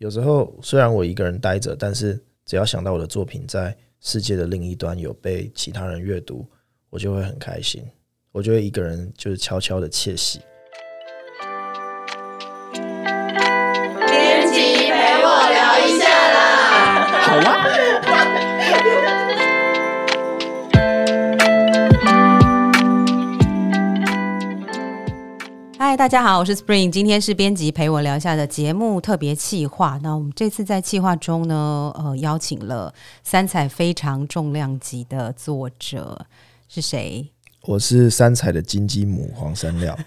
有时候虽然我一个人待着，但是只要想到我的作品在世界的另一端有被其他人阅读，我就会很开心，我就会一个人就是悄悄的窃喜。编辑陪我聊一下啦，好啊。嗨，大家好，我是 Spring， 今天是编辑陪我聊一下的节目特别企划。那我们这次在企划中呢，邀请了三采非常重量级的作者，是谁？我是三采的金鸡母黄山料。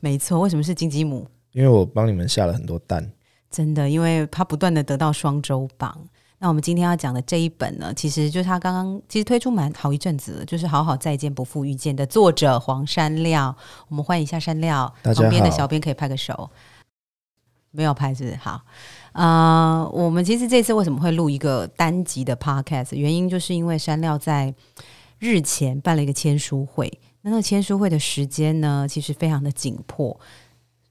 没错，为什么是金鸡母？因为我帮你们下了很多蛋，真的，因为他不断的得到双周榜。那我们今天要讲的这一本呢，其实就是他刚刚其实推出蛮好一阵子，就是《好好再见不负遇见》的作者黄山料。我们欢迎一下山料，旁边的小编可以拍个手。没有拍是不是？好，我们其实这次为什么会录一个单集的 podcast， 原因就是因为山料在日前办了一个签书会，那个签书会的时间呢，其实非常的紧迫，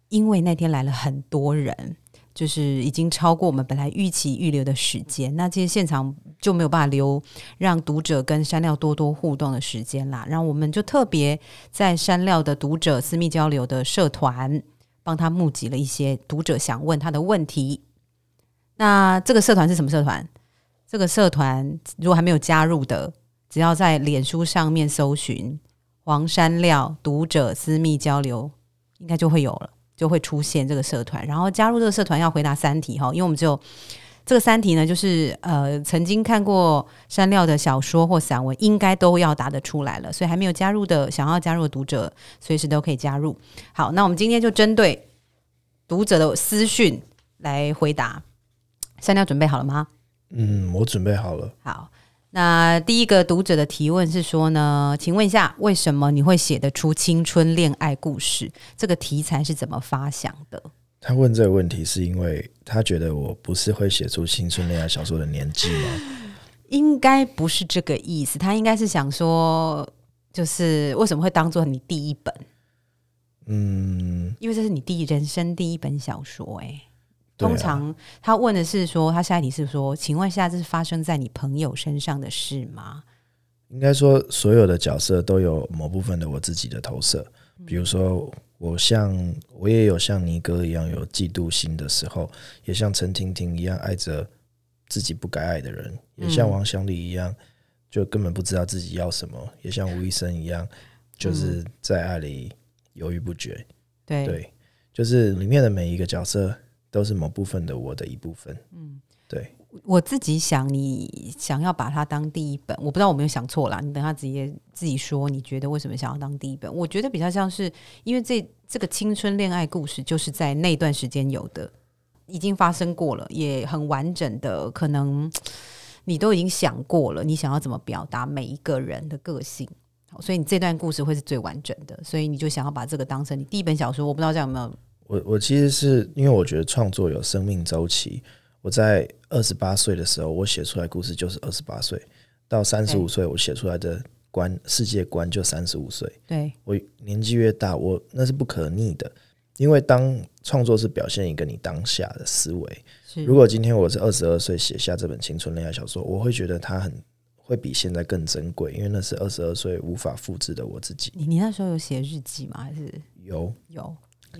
因为那天来了很多人。就是已经超过我们本来预期预留的时间，那其实现场就没有办法留让读者跟山料多多互动的时间啦。然后我们就特别在山料的读者私密交流的社团帮他募集了一些读者想问他的问题。那这个社团是什么社团？这个社团如果还没有加入的，只要在脸书上面搜寻黄山料读者私密交流，应该就会有了，就会出现这个社团。然后加入这个社团要回答三题，因为我们只有这个三题呢，就是曾经看过山料的小说或散文应该都要答得出来了，所以还没有加入的想要加入的读者随时都可以加入。好，那我们今天就针对读者的私讯来回答。山料准备好了吗？我准备好了。好，那第一个读者的提问是说呢，请问一下，为什么你会写得出青春恋爱故事？这个题材是怎么发想的？他问这个问题是因为他觉得我不是会写出青春恋爱小说的年纪吗？应该不是这个意思，他应该是想说，就是为什么会当作你第一本？因为这是你人生第一本小说欸。通常他问的是说，他下一题是说，请问一下，这是发生在你朋友身上的事吗？应该说，所有的角色都有某部分的我自己的投射。比如说，我也有像尼哥一样有嫉妒心的时候，也像陈婷婷一样爱着自己不该爱的人，也像王祥立一样就根本不知道自己要什么，也像吴医生一样就是在爱里犹豫不决。对，就是里面的每一个角色都是某部分的我的一部分。对，我自己想你想要把它当第一本，我不知道我没有想错啦，你等他自己说你觉得为什么想要当第一本。我觉得比较像是因为这个青春恋爱故事就是在那段时间有的，已经发生过了，也很完整的，可能你都已经想过了你想要怎么表达每一个人的个性，所以你这段故事会是最完整的，所以你就想要把这个当成你第一本小说。我不知道这样有没有。我其实是因为我觉得创作有生命周期，我在28岁的时候我写出来故事就是28岁，到35岁我写出来的世界观就35岁。对，我年纪越大，我那是不可逆的，因为当创作是表现一个你当下的思维。如果今天我是22岁写下这本青春恋爱小说，我会觉得它会比现在更珍贵，因为那是22岁无法复制的我自己。你那时候有写日记吗？还是有？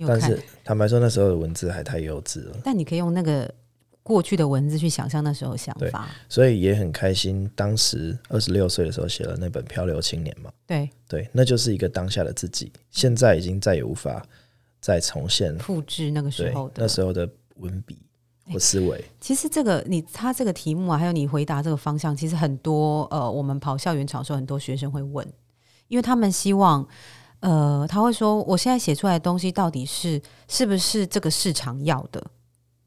但是坦白说那时候的文字还太幼稚了，但你可以用那个过去的文字去想象那时候的想法。所以也很开心当时26岁的时候写了那本《漂流青年》嘛。对，那就是一个当下的自己，现在已经再也无法再重现复制那个时候的文笔或思维。其实他这个题目啊，还有你回答这个方向，其实很多我们跑校园场的时候很多学生会问，因为他们希望他会说我现在写出来的东西到底是不是这个市场要的，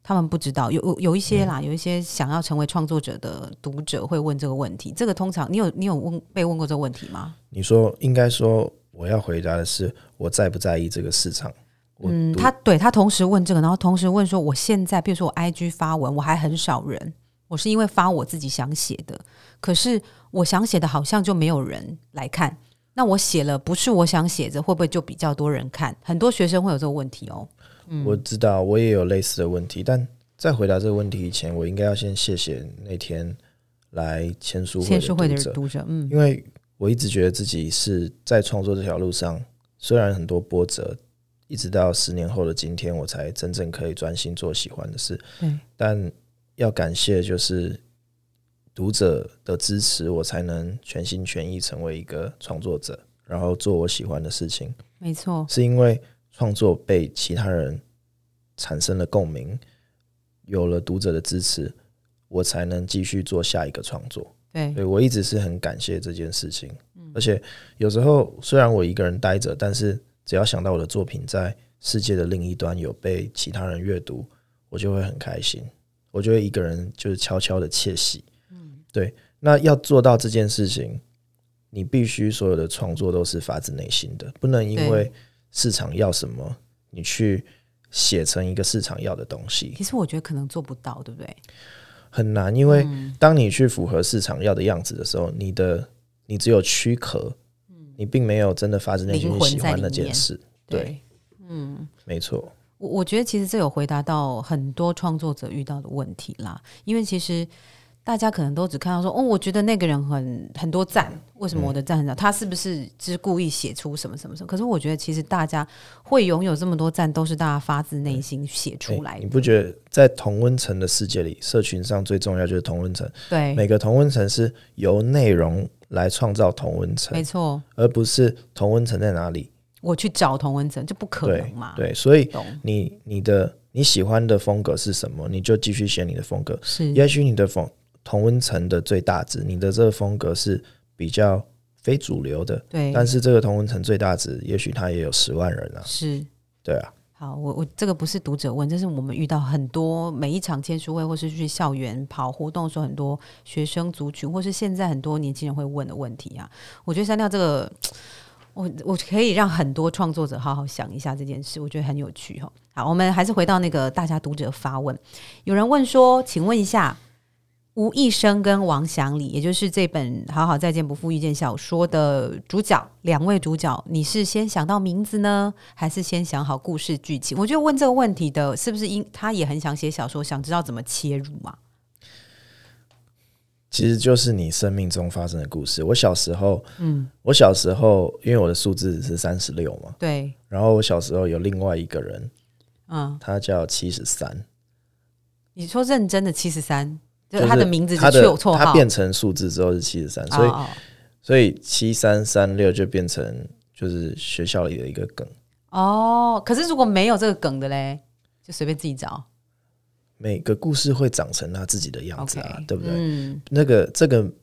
他们不知道。有一些啦，有一些想要成为创作者的读者会问这个问题。这个通常你有被问过这个问题吗？你说应该说我要回答的是我在不在意这个市场。他同时问这个，然后同时问说我现在比如说我 IG 发文，我还很少人，我是因为发我自己想写的，可是我想写的好像就没有人来看，那我写了不是我想写的，会不会就比较多人看？很多学生会有这个问题哦。我知道，我也有类似的问题，但在回答这个问题以前，我应该要先谢谢那天来签书会的读者，因为我一直觉得自己是在创作这条路上虽然很多波折，一直到10年后的今天我才真正可以专心做喜欢的事，但要感谢就是读者的支持，我才能全心全意成为一个创作者，然后做我喜欢的事情。没错，是因为创作被其他人产生了共鸣，有了读者的支持，我才能继续做下一个创作。对，所以我一直是很感谢这件事情。而且有时候虽然我一个人待着，但是只要想到我的作品在世界的另一端有被其他人阅读，我就会很开心，我就会一个人就是悄悄的窃喜。对，那要做到这件事情，你必须所有的创作都是发自内心的，不能因为市场要什么你去写成一个市场要的东西。其实我觉得可能做不到，对不对？很难，因为当你去符合市场要的样子的时候，你只有躯壳，你并没有真的发自内心喜欢那件事。对，没错。我觉得其实这有回答到很多创作者遇到的问题啦，因为其实大家可能都只看到说，哦，我觉得那个人很多赞，为什么我的赞很少？他是不是只故意写出什么什么什么？可是我觉得其实大家会拥有这么多赞，都是大家发自内心写出来的。你不觉得在同温层的世界里，社群上最重要就是同温层？对，每个同温层是由内容来创造同温层，没错，而不是同温层在哪里我去找同温层，这不可能嘛？ 对，所以你喜欢的风格是什么，你就继续写你的风格。是，也许你的同温层的最大值，你的这个风格是比较非主流的，对。但是这个同温层最大值，也许它也有10万人啊。是，对啊。好，我这个不是读者问，这是我们遇到很多每一场签书会或是去校园跑活动的时候，很多学生族群或是现在很多年轻人会问的问题啊。我觉得删掉这个，我可以让很多创作者好好想一下这件事，我觉得很有趣哦。好，我们还是回到那个大家读者发问，有人问说，请问一下，吴一生跟王祥礼，也就是这本《好好再见不负遇见》小说的主角，两位主角，你是先想到名字呢，还是先想好故事剧情？我觉得问这个问题的是不是他也很想写小说，想知道怎么切入嘛？其实就是你生命中发生的故事。我小时候因为我的数字是36嘛，对。然后我小时候有另外一个人，他叫73。你说认真的73，就是他的名字是绰号，他变成数字之后是73，所以7336就变成就是学校里的一个梗。哦，可是如果没有这个梗的嘞，就随便自己找。每个故事会长成他自己的样子啊， okay， 对不对？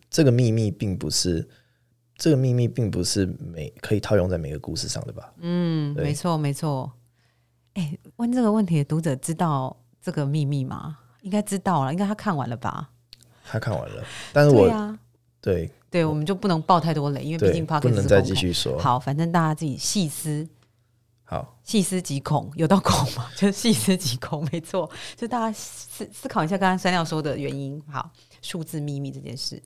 这个秘密并不是可以套用在每个故事上的吧？没错没错。问这个问题的读者知道这个秘密吗？应该知道了，应该他看完了吧？他看完了，但是我对，我们就不能爆太多雷，因为毕竟 podcast 不能再继续说。好，反正大家自己细思。好，细思极恐，有到恐吗？就是细思极恐，没错，就大家思考一下刚刚删掉说的原因。好，数字秘密这件事，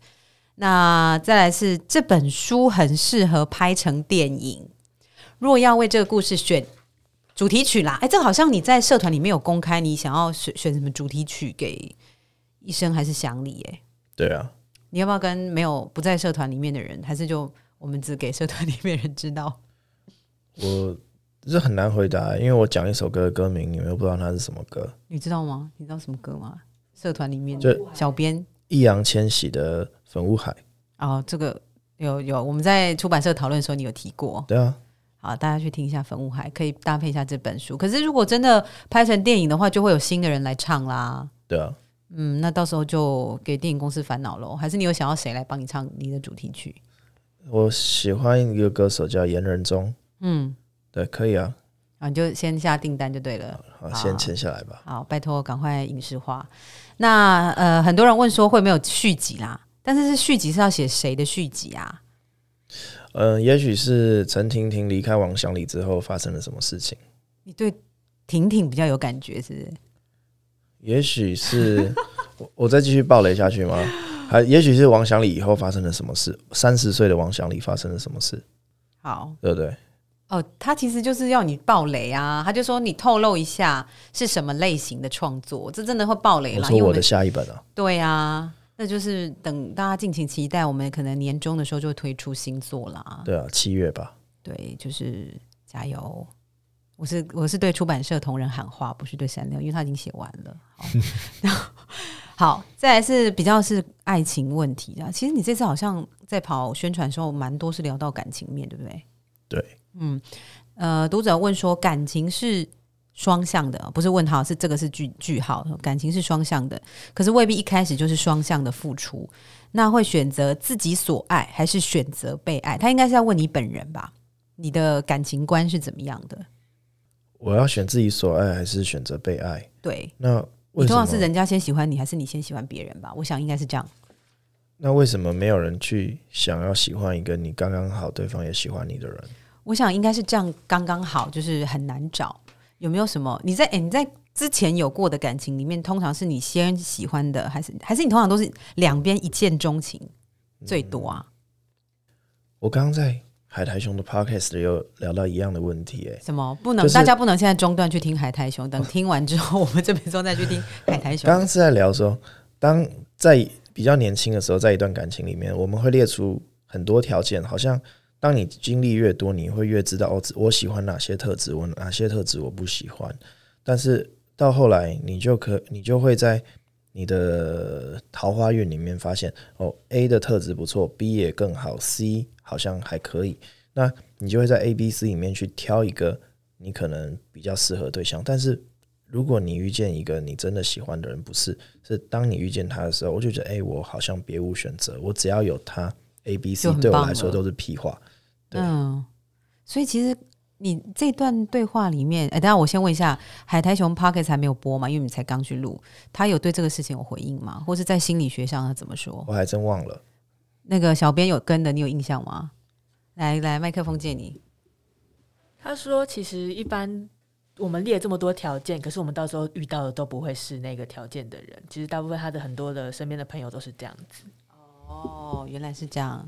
那再来是这本书很适合拍成电影，若要为这个故事选主题曲啦，这个好像你在社团里面有公开，你想要 选什么主题曲给一生还是想你？对啊，你要不要跟不在社团里面的人，还是就我们只给社团里面人知道？我这很难回答，因为我讲一首歌的歌名，你们又不知道它是什么歌。你知道吗？你知道什么歌吗？社团里面的小编易烊千玺的《粉雾海》。哦，这个有，我们在出版社讨论的时候你有提过。对啊，好，大家去听一下《粉雾海》，可以搭配一下这本书。可是如果真的拍成电影的话，就会有新的人来唱啦。对啊，那到时候就给电影公司烦恼咯。还是你有想要谁来帮你唱你的主题曲？我喜欢一个歌手叫严仁宗。对，可以啊。你就先下订单就对了。好，先签下来吧。好，拜托，赶快影视化。那很多人问说会没有续集啦，但是续集是要写谁的续集啊？也许是陈婷婷离开王祥礼之后发生了什么事情。你对婷婷比较有感觉，是不是？也许是我再继续爆雷下去吗？还也许是王祥礼以后发生了什么事，30岁的王祥礼发生了什么事？好，对不对？他其实就是要你爆雷啊，他就说你透露一下是什么类型的创作，这真的会爆雷啦。我说我的下一本啊，对啊，那就是等大家敬请期待，我们可能年终的时候就推出新作啦。对啊，7月吧。对，就是加油。我是对出版社同仁喊话，不是对山料，因为他已经写完了。好，再来是比较是爱情问题啊。其实你这次好像在跑宣传的时候，蛮多是聊到感情面，对不对？对。读者问说感情是双向的，不是问号，是这个是句号，感情是双向的，可是未必一开始就是双向的付出，那会选择自己所爱还是选择被爱？他应该是要问你本人吧，你的感情观是怎么样的？我要选自己所爱还是选择被爱？对，那为什么你通常是人家先喜欢你还是你先喜欢别人吧？我想应该是这样。那为什么没有人去想要喜欢一个你刚刚好对方也喜欢你的人？我想应该是这样，刚刚好，就是很难找。有没有什么你在之前有过的感情里面，通常是你先喜欢的，还是你通常都是两边一见钟情最多啊？我刚刚在海苔熊的 podcast 里有聊到一样的问题，什么不能、就是、大家不能现在中断去听海苔熊，等听完之后我们这边之后再去听海苔熊。刚刚是在聊说，当在比较年轻的时候，在一段感情里面，我们会列出很多条件，好像。当你经历越多，你会越知道我喜欢哪些特质，我哪些特质我不喜欢。但是到后来，你就会在你的桃花运里面发现，A 的特质不错， B 也更好， C 好像还可以。那你就会在 A、B、C 里面去挑一个你可能比较适合对象。但是如果你遇见一个你真的喜欢的人，不是当你遇见他的时候，我就觉得我好像别无选择，我只要有他， A、B、C 对我来说都是屁话。所以其实你这段对话里面，等一下我先问一下，海苔熊 Podcast 还没有播嘛？因为你才刚去录，他有对这个事情有回应吗？或是在心理学上他怎么说？我还真忘了。那个小编有跟的，你有印象吗？来，麦克风借你。他说，其实一般我们列这么多条件，可是我们到时候遇到的都不会是那个条件的人。其实大部分他的很多的身边的朋友都是这样子。哦，原来是这样。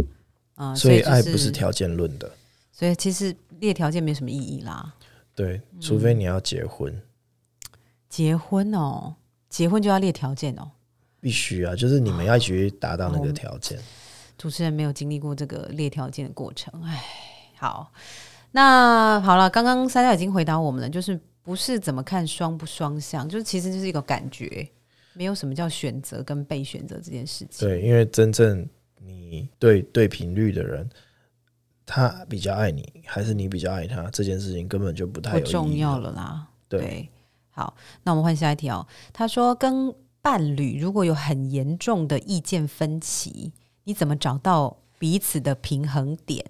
所以爱不是条件论的，所以其实列条件没什么意义啦。对，除非你要结婚。结婚哦，结婚就要列条件哦，必须啊，就是你们要一起达到那个条件。主持人没有经历过这个列条件的过程，哎，好，那好了，刚刚山料已经回答我们了，就是不是怎么看双不双向，就是其实就是一个感觉，没有什么叫选择跟被选择这件事情。对，因为真正。你对频率的人，他比较爱你还是你比较爱他，这件事情根本就不太有意义，不重要了啦。 对，好，那我们换下一条。他说跟伴侣如果有很严重的意见分歧，你怎么找到彼此的平衡点？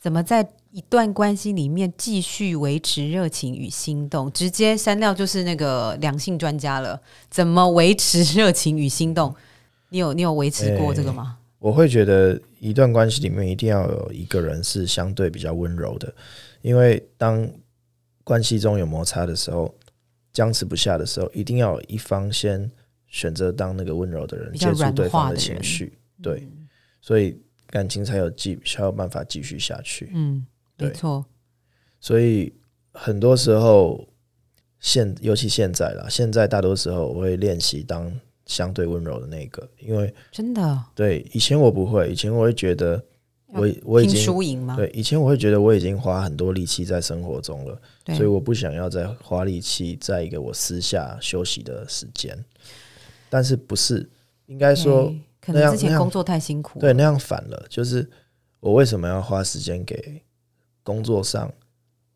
怎么在一段关系里面继续维持热情与心动？直接山料就是那个两性专家了，怎么维持热情与心动？你有维持过这个吗？我会觉得一段关系里面一定要有一个人是相对比较温柔的，因为当关系中有摩擦的时候，僵持不下的时候，一定要有一方先选择当那个温柔的人，接触对方的情绪。对，所以感情才有办法继续下去。没错。所以很多时候尤其现在啦，现在大多时候我会练习当相对温柔的那个，因为真的对以前我不会，以前我会觉得我已经拼输赢吗？对，以前我会觉得我已经花很多力气在生活中了，所以我不想要再花力气在一个我私下休息的时间。但是不是应该说可能之前工作太辛苦了，对，那样反了，就是我为什么要花时间给工作上？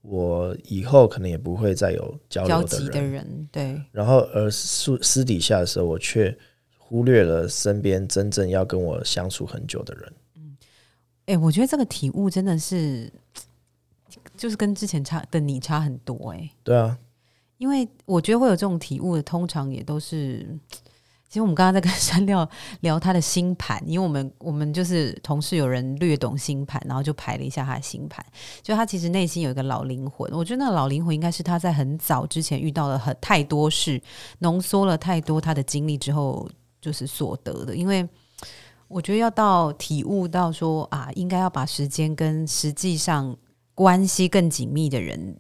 我以后可能也不会再有交集的人，对。然后而私底下的时候，我却忽略了身边真正要跟我相处很久的人。我觉得这个体悟真的是，就是跟之前的你差很多。对啊，因为我觉得会有这种体悟的，通常也都是，其实我们刚刚在跟山料聊他的星盘，因为我们就是同事有人略懂星盘，然后就排了一下他的星盘，就他其实内心有一个老灵魂。我觉得那老灵魂应该是他在很早之前遇到了太多事，浓缩了太多他的经历之后就是所得的。因为我觉得要到体悟到说应该要把时间跟实际上关系更紧密的人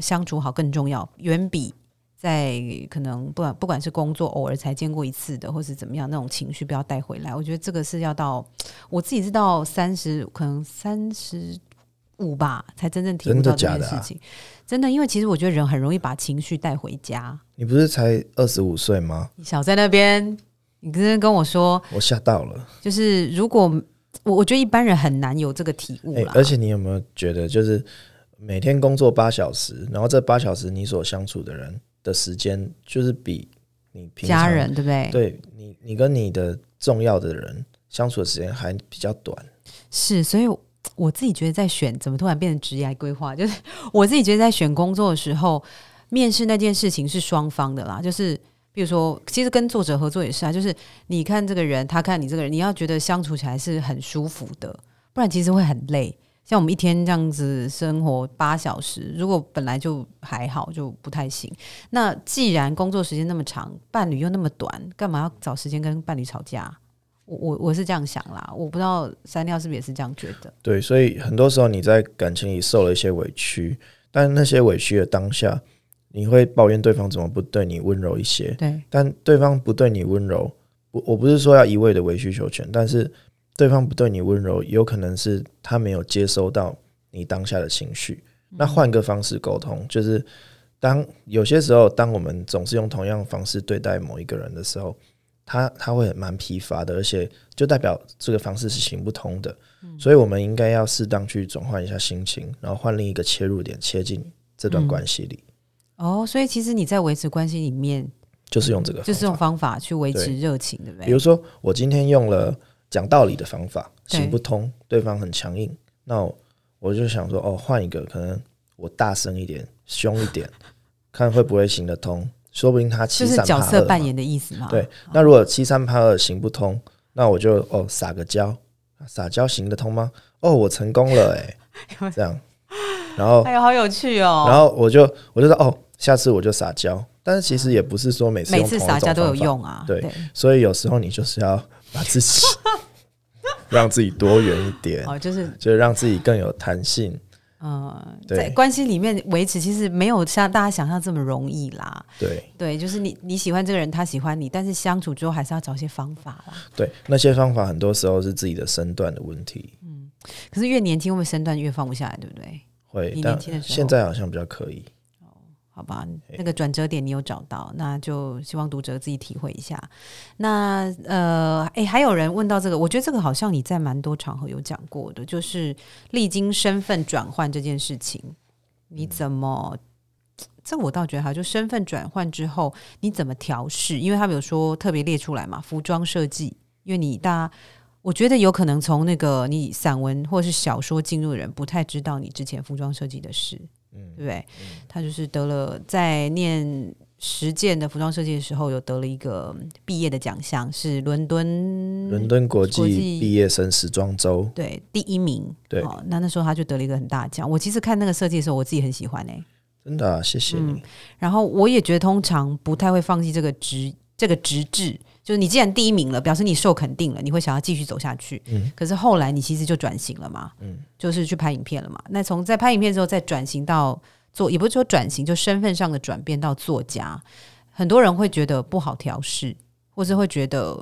相处好更重要，远比在可能不管是工作偶尔才见过一次的或是怎么样那种情绪不要带回来。我觉得这个是要到我自己是到35吧才真正体悟到这件事情。真的，因为其实我觉得人很容易把情绪带回家。你不是才25岁吗？你少在那边，你真的跟我说，我吓到了。就是如果我觉得一般人很难有这个体悟啦。而且你有没有觉得就是每天工作8小时，然后这8小时你所相处的人的时间就是比你平常家人，对不对？对，你跟你的重要的人相处的时间还比较短。是，所以我自己觉得在选怎么突然变成职业规划，就是我自己觉得在选工作的时候，面试那件事情是双方的啦，就是比如说其实跟作者合作也是啊，就是你看这个人他看你这个人，你要觉得相处起来是很舒服的，不然其实会很累。像我们一天这样子生活8小时，如果本来就还好就不太行。那既然工作时间那么长，伴侣又那么短，干嘛要找时间跟伴侣吵架？我是这样想啦，我不知道山料是不是也是这样觉得。对，所以很多时候你在感情里受了一些委屈，但那些委屈的当下你会抱怨对方怎么不对你温柔一些。对，但对方不对你温柔，我不是说要一味的委曲求全，但是对方不对你温柔有可能是他没有接收到你当下的情绪。那换个方式沟通，就是当有些时候当我们总是用同样的方式对待某一个人的时候，他会蛮疲乏的，而且就代表这个方式是行不通的。所以我们应该要适当去转换一下心情，然后换另一个切入点切进这段关系里。所以其实你在维持关系里面就是用这个方法，就是用方法去维持热情，对不对？比如说我今天用了讲道理的方法行不通，对方很强硬，那我就想说换一个，可能我大声一点凶一点看会不会行得通，说不定他七三八二，就是角色扮演的意思嘛。对，那如果7382行不通，那我就撒个娇，撒娇行得通吗？我成功了这样，然后哎呦好有趣然后我就说下次我就撒娇。但是其实也不是说每次用同一种方法，每次撒娇都有用啊。 对，所以有时候你就是要把自己让自己多元一点，就是让自己更有弹性。在关系里面维持其实没有像大家想象这么容易啦。对，就是你喜欢这个人，他喜欢你，但是相处之后还是要找些方法啦。对，那些方法很多时候是自己的身段的问题。可是越年轻会不会身段越放不下来，对不对？会，你年轻的时候，但现在好像比较可以。好吧，那个转折点你有找到，那就希望读者自己体会一下。那还有人问到这个，我觉得这个好像你在蛮多场合有讲过的，就是历经身份转换这件事情，你怎么这我倒觉得就身份转换之后你怎么调适？因为他们有说特别列出来嘛，服装设计，因为你我觉得有可能从那个你散文或是小说进入的人不太知道你之前服装设计的事，对不对？他就是得了在念实践的服装设计的时候有得了一个毕业的奖项，是伦敦国际毕业生时装周，对，第1名。对，那时候他就得了一个很大奖。我其实看那个设计的时候我自己很喜欢真的谢谢你。然后我也觉得通常不太会放弃这个职志，就是你既然第1名了，表示你受肯定了，你会想要继续走下去。可是后来你其实就转型了嘛，就是去拍影片了嘛。那从在拍影片之后再转型到也不是说转型，就身份上的转变到作家，很多人会觉得不好调适，或是会觉得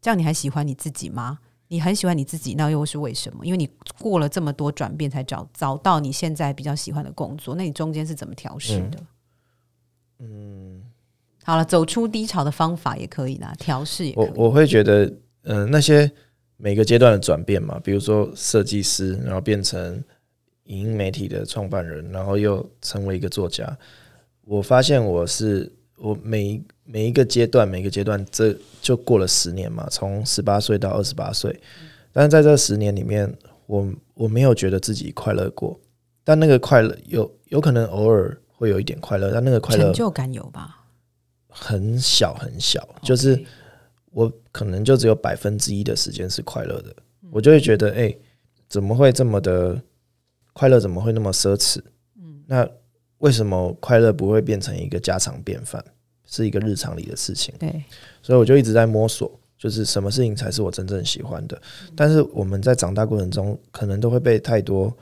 这样你还喜欢你自己吗？你很喜欢你自己，那又是为什么？因为你过了这么多转变才找到你现在比较喜欢的工作，那你中间是怎么调适的？好了，走出低潮的方法也可以啦，调试也可以。我会觉得那些每个阶段的转变嘛，比如说设计师，然后变成影音媒体的创办人，然后又成为一个作家。我发现我每一个阶段这就过了10年嘛，从18岁到28岁。但是在这10年里面，我没有觉得自己快乐过。但那个快乐有可能偶尔会有一点快乐，但那个快乐成就感有吧，很小很小，就是我可能就只有1%的时间是快乐的，我就会觉得怎么会这么的快乐，怎么会那么奢侈？那为什么快乐不会变成一个家常便饭，是一个日常里的事情？对，所以我就一直在摸索，就是什么事情才是我真正喜欢的。但是我们在长大过程中，可能都会被太多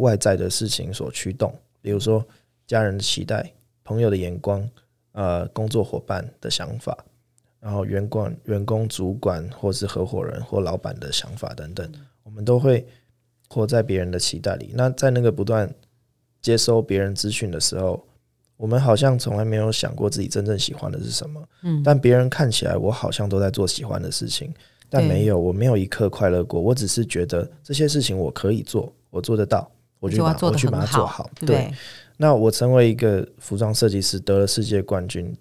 外在的事情所驱动，比如说家人的期待、朋友的眼光、工作伙伴的想法，然后员工、主管或是合伙人或老板的想法等等，我们都会活在别人的期待里。那在那个不断接收别人资讯的时候，我们好像从来没有想过自己真正喜欢的是什么，但别人看起来我好像都在做喜欢的事情，但没有，我没有一刻快乐过，我只是觉得这些事情我可以做，我做得到，我去把它做好。 对，那我成为一个服装设计师得了世界冠军，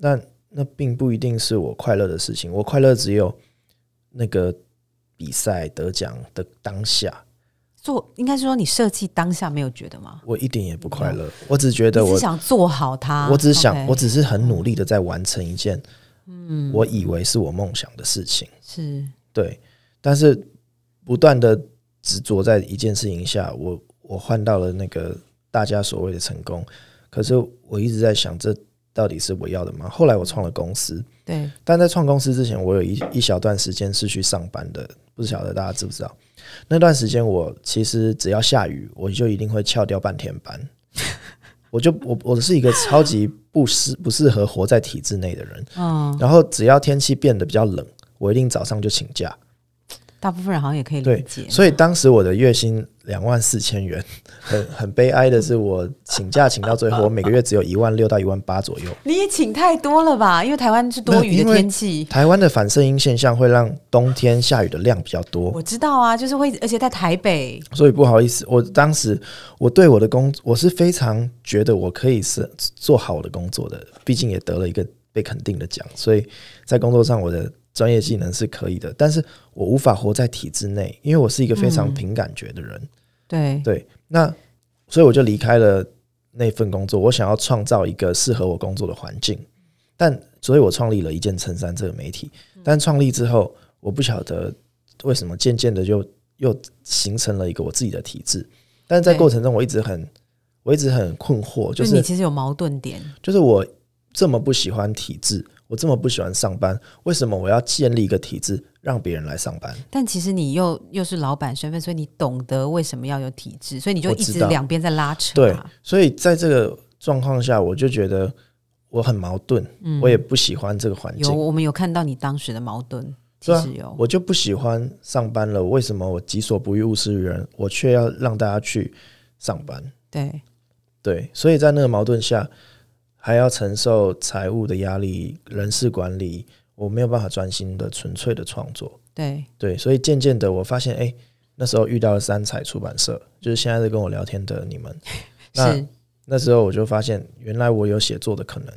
但那并不一定是我快乐的事情，我快乐只有那个比赛得奖的当下。应该是说你设计当下没有觉得吗？我一点也不快乐，我只觉得我只想做好它，我只是很努力的在完成一件我以为是我梦想的事情，是对，但是不断的执着在一件事情下，我换到了那个大家所谓的成功，可是我一直在想这到底是我要的吗？后来我创了公司，对，但在创公司之前我有一小段时间是去上班的，不晓得大家知不知道，那段时间我其实只要下雨我就一定会翘掉半天班我是一个超级不适合活在体制内的人，然后只要天气变得比较冷我一定早上就请假，大部分人好像也可以理解。对，所以当时我的月薪24000元，很悲哀的是我请假请到最后我每个月只有16000到18000左右。你也请太多了吧？因为台湾是多雨的天气，台湾的反射音现象会让冬天下雨的量比较多，我知道啊，就是会，而且在台北，所以不好意思，我当时我对我的工作我是非常觉得我可以是做好我的工作的，毕竟也得了一个被肯定的奖，所以在工作上我的专业技能是可以的，但是我无法活在体制内，因为我是一个非常凭感觉的人，对，那所以我就离开了那份工作，我想要创造一个适合我工作的环境，所以我创立了一件衬衫这个媒体，但创立之后我不晓得为什么渐渐的又形成了一个我自己的体制，但是在过程中我一直很困惑，就是你其实有矛盾点，就是我这么不喜欢体制，我这么不喜欢上班，为什么我要建立一个体制让别人来上班？但其实你又是老板身份，所以你懂得为什么要有体制，所以你就一直两边在拉扯，对，所以在这个状况下我就觉得我很矛盾，我也不喜欢这个环境。我们有看到你当时的矛盾，其实有，我就不喜欢上班了，为什么我己所不欲勿施于人，我却要让大家去上班？对，所以在那个矛盾下还要承受财务的压力、人事管理，我没有办法专心的纯粹的创作。对，所以渐渐的我发现，那时候遇到了三彩出版社，就是现在在跟我聊天的你们。那时候我就发现原来我有写作的可能，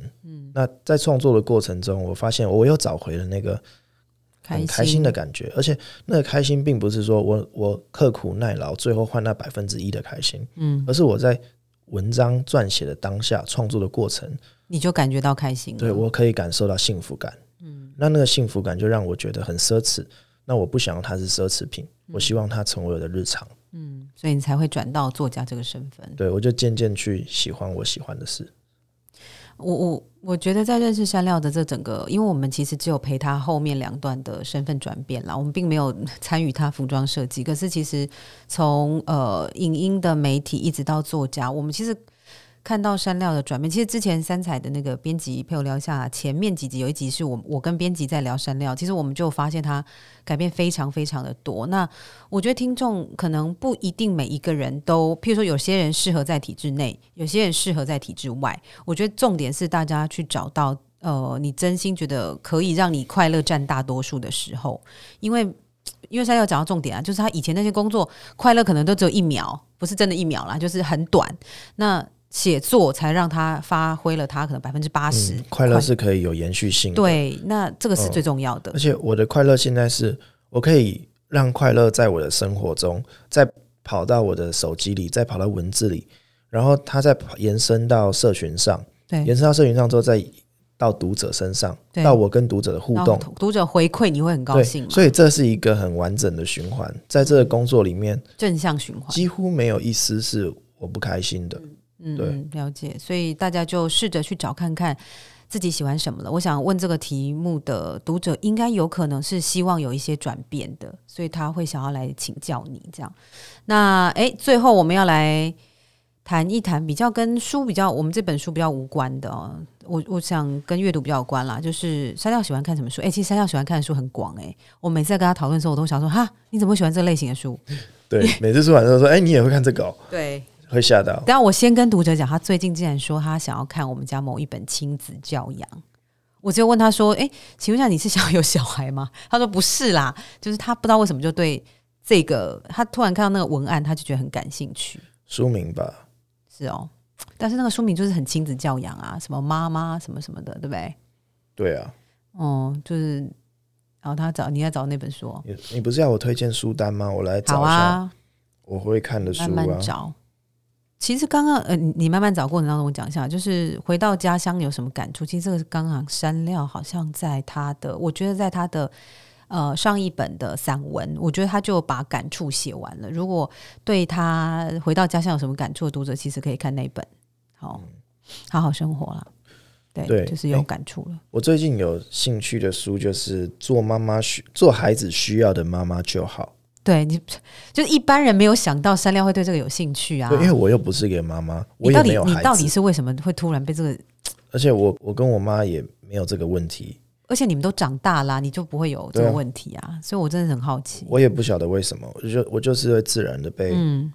那在创作的过程中我发现我又找回了那个很开心的感觉，而且那个开心并不是说我刻苦耐劳最后换那 1% 的开心，而是我在文章撰写的当下，创作的过程你就感觉到开心了。对，我可以感受到幸福感，那个幸福感就让我觉得很奢侈，那我不想要它是奢侈品，我希望它成为我的日常，所以你才会转到作家这个身份。对，我就渐渐去喜欢我喜欢的事。我觉得在认识山料的这整个，因为我们其实只有陪他后面2段的身份转变啦，我们并没有参与他服装设计，可是其实从影音的媒体一直到作家，我们其实看到山料的转变。其实之前三彩的那个编辑陪我聊一下，前面几集有一集是我跟编辑在聊山料，其实我们就发现他改变非常非常的多。那我觉得听众可能不一定每一个人都，譬如说有些人适合在体制内，有些人适合在体制外，我觉得重点是大家去找到你真心觉得可以让你快乐占大多数的时候，因为山料讲到重点啊，就是他以前那些工作快乐可能都只有1秒，不是真的1秒啦，就是很短，那写作才让他发挥了他可能80%，快乐是可以有延续性的。对，那这个是最重要的。而且我的快乐现在是我可以让快乐在我的生活中，再跑到我的手机里，再跑到文字里，然后它再延伸到社群上，延伸到社群上之后再到读者身上，到我跟读者的互动，读者回馈你会很高兴嘛。所以这是一个很完整的循环，在这个工作里面正向循环，几乎没有一丝是我不开心的。对，了解。所以大家就试着去找看看，自己喜欢什么了。我想问这个题目的读者应该有可能是希望有一些转变的，所以他会想要来请教你这样。那最后我们要来谈一谈比较跟书比较，我们这本书比较无关的哦。我想跟阅读比较有关啦，就是山料喜欢看什么书？其实山料喜欢看的书很广我每次在跟他讨论的时候，我都想说哈，你怎么会喜欢这类型的书？对，每次出版社说你也会看这个对，会吓到。但我先跟读者讲，他最近竟然说他想要看我们家某一本亲子教养。我只有问他说，请问一下你是想要有小孩吗？他说不是啦，就是他不知道为什么就对这个，他突然看到那个文案，他就觉得很感兴趣。书名吧。是哦，但是那个书名就是很亲子教养啊，什么妈妈什么什么的，对不对？对啊，就是，然后你在找那本书，你不是要我推荐书单吗？我来找一下，我会看的书啊，慢慢找。其实刚刚你慢慢找过程当中，我讲一下，就是回到家乡有什么感触？其实这个刚刚山料好像在他的，我觉得在他的。上一本的散文，我觉得他就把感触写完了。如果对他回到家乡有什么感触的读者，其实可以看那本。好，好好生活啦。对，就是有感触了。我最近有兴趣的书就是做孩子需要的妈妈就好。对，你就是一般人没有想到山料会对这个有兴趣啊。对，因为我又不是一个妈妈，我也没有孩子。你到底是为什么会突然被这个？而且我跟我妈也没有这个问题。而且你们都长大啦，你就不会有这个问题啊，所以我真的很好奇。我也不晓得为什么，我就是会自然的被，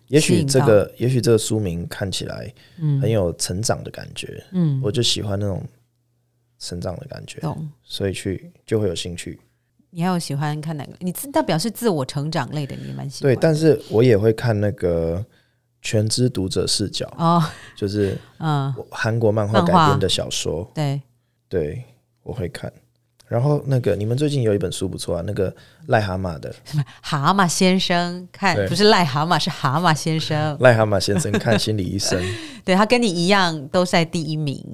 也许这个书名看起来很有成长的感觉，我就喜欢那种成长的感觉，所以就会有兴趣。你还有喜欢看哪个？你代表是自我成长类的，你也蛮喜欢的。对，但是我也会看那个全知读者视角，就是韩国漫画改编的小说，对，我会看。然后那个你们最近有一本书不错啊，那个癞蛤蟆的什么蛤蟆先生看，不是癞蛤蟆，是蛤蟆先生。癞蛤蟆先生看心理医生，对，他跟你一样都在第一名。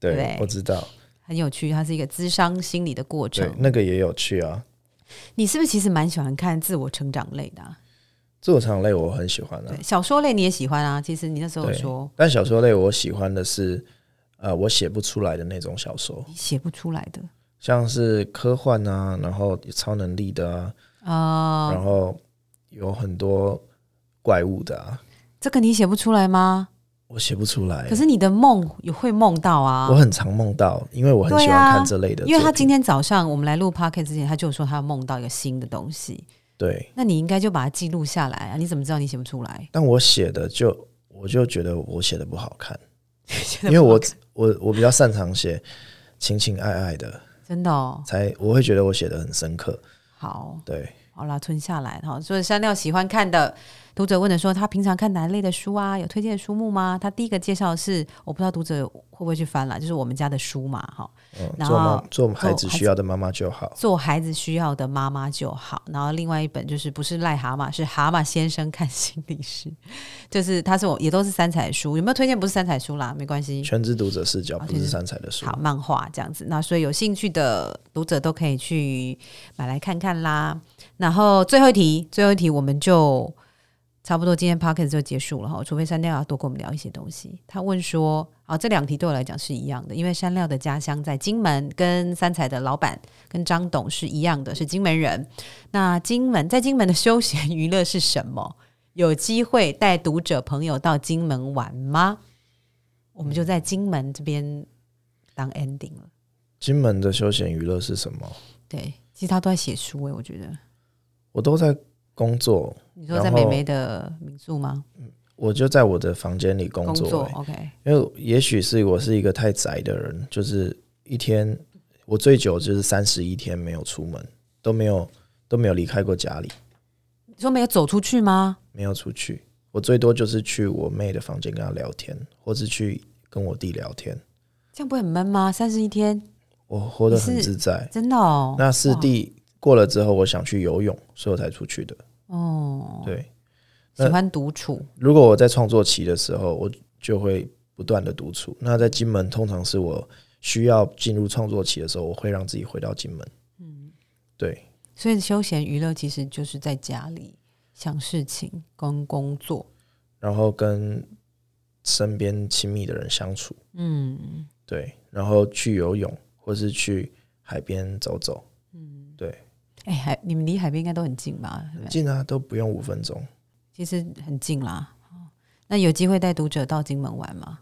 对，我知道，很有趣，它是一个咨商心理的过程。对，那个也有趣啊。你是不是其实蛮喜欢看自我成长类的啊？自我成长类我很喜欢啊。对，小说类你也喜欢啊？其实你那时候有说，但小说类我喜欢的是我写不出来的那种小说。你写不出来的。像是科幻啊，然后超能力的啊，然后有很多怪物的啊。这个你写不出来吗？我写不出来。可是你的梦也会梦到啊。我很常梦到，因为我很喜欢看这类的作品。因为他今天早上我们来录 Podcast 之前，他就说他梦到一个新的东西。对。那你应该就把它记录下来啊！你怎么知道你写不出来？但我写的我就觉得我写的不好看，因为我比较擅长写情情爱爱的。真的我会觉得我写得很深刻。好，对，好啦，吞下来。好，所以山料喜欢看的读者问的说，他平常看哪类的书啊？有推荐的书目吗？他第一个介绍的是，我不知道读者会不会去翻啦，就是我们家的书嘛。然后做孩子需要的妈妈就好。做孩子需要的妈妈就好。然后另外一本就是不是癞蛤蟆，是蛤蟆先生看心理师，就是他是也都是三彩书。有没有推荐不是三彩书啦？没关系，全知读者视角不是三彩的书。好，漫画这样子。那所以有兴趣的读者都可以去买来看看啦。然后最后一题我们就差不多今天 podcast 就结束了，除非山料要多跟我们聊一些东西。他问说这两题对我来讲是一样的，因为山料的家乡在金门，跟三彩的老板跟张董是一样的，是金门人。那在金门的休闲娱乐是什么？有机会带读者朋友到金门玩吗？我们就在金门这边当 ending 了。金门的休闲娱乐是什么？对，其实他都在写书我觉得我都在工作。你说在美眉的民宿吗？我就在我的房间里工作 OK。 因为也许是我是一个太宅的人，就是一天我最久就是31天没有出门，都没有离开过家里。你说没有走出去吗？没有出去，我最多就是去我妹的房间跟她聊天，或是去跟我弟聊天。这样不会很闷吗？31天我活得很自在。真的那4D过了之后，我想去游泳，所以我才出去的。对，喜欢独处。如果我在创作期的时候，我就会不断的独处。那在金门，通常是我需要进入创作期的时候，我会让自己回到金门。对。所以休闲娱乐其实就是在家里想事情跟工作，然后跟身边亲密的人相处。对。然后去游泳或是去海边走走。嗯，对。哎，你们离海边应该都很近吧？近啊，都不用5分钟，其实很近啦。那有机会带读者到金门玩吗？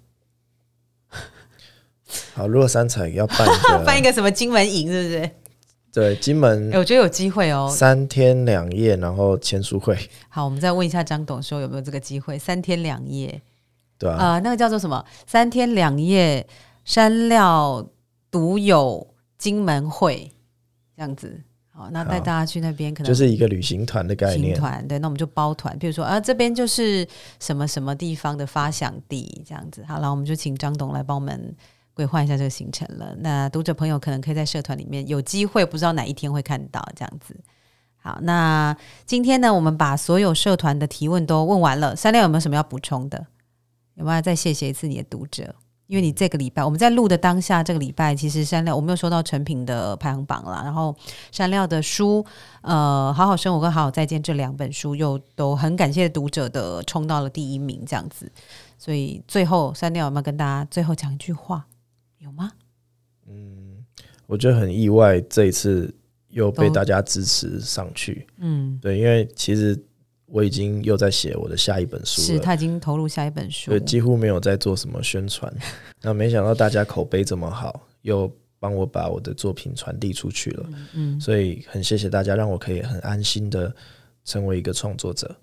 好，如果三彩要办一个办一个什么金门营，是不是？对，金门、我觉得有机会哦，3天2夜，然后签书会。好，我们再问一下张董说有没有这个机会，3天2夜。对啊，那个叫做什么3天2夜山料独有金门会这样子。好，那带大家去那边可能就是一个旅行团的概念。团对，那我们就包团，比如说这边就是什么什么地方的发想地这样子。好，然后我们就请张董来帮我们规划一下这个行程了。那读者朋友可能可以在社团里面有机会，不知道哪一天会看到这样子。好，那今天呢，我们把所有社团的提问都问完了。山料有没有什么要补充的？有没有再谢谢一次你的读者？因为你这个礼拜我们在录的当下，这个礼拜其实山料我没有收到成品的排行榜啦，然后山料的书好好生活跟好好再见这2本书又都很感谢读者的冲到了第1名这样子。所以最后山料有没有跟大家最后讲一句话？有吗？我觉得很意外这一次又被大家支持上去。对，因为其实我已经又在写我的下一本书了，是他已经投入下一本书，对，几乎没有在做什么宣传。那没想到大家口碑这么好，又帮我把我的作品传递出去了。所以很谢谢大家，让我可以很安心的成为一个创作者。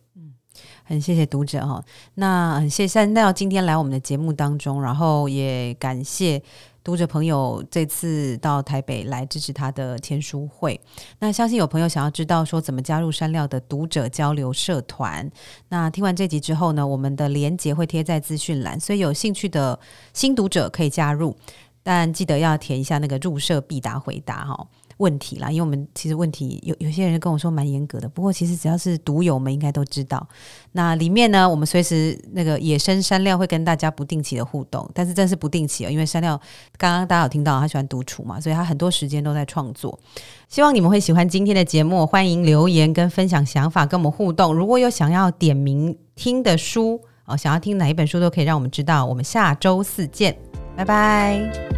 很谢谢读者哈，那很谢谢山料今天来我们的节目当中，然后也感谢读者朋友这次到台北来支持他的签书会。那相信有朋友想要知道说怎么加入山料的读者交流社团，那听完这集之后呢，我们的连结会贴在资讯栏，所以有兴趣的新读者可以加入，但记得要填一下那个入社必答回答问题啦，因为我们其实问题 有些人跟我说蛮严格的，不过其实只要是读友们应该都知道。那里面呢，我们随时那个野生山料会跟大家不定期的互动，但是真是不定期，因为山料刚刚大家有听到他喜欢独处嘛，所以他很多时间都在创作。希望你们会喜欢今天的节目，欢迎留言跟分享想法跟我们互动。如果有想要点名听的书，想要听哪一本书都可以让我们知道。我们下周4见，拜拜。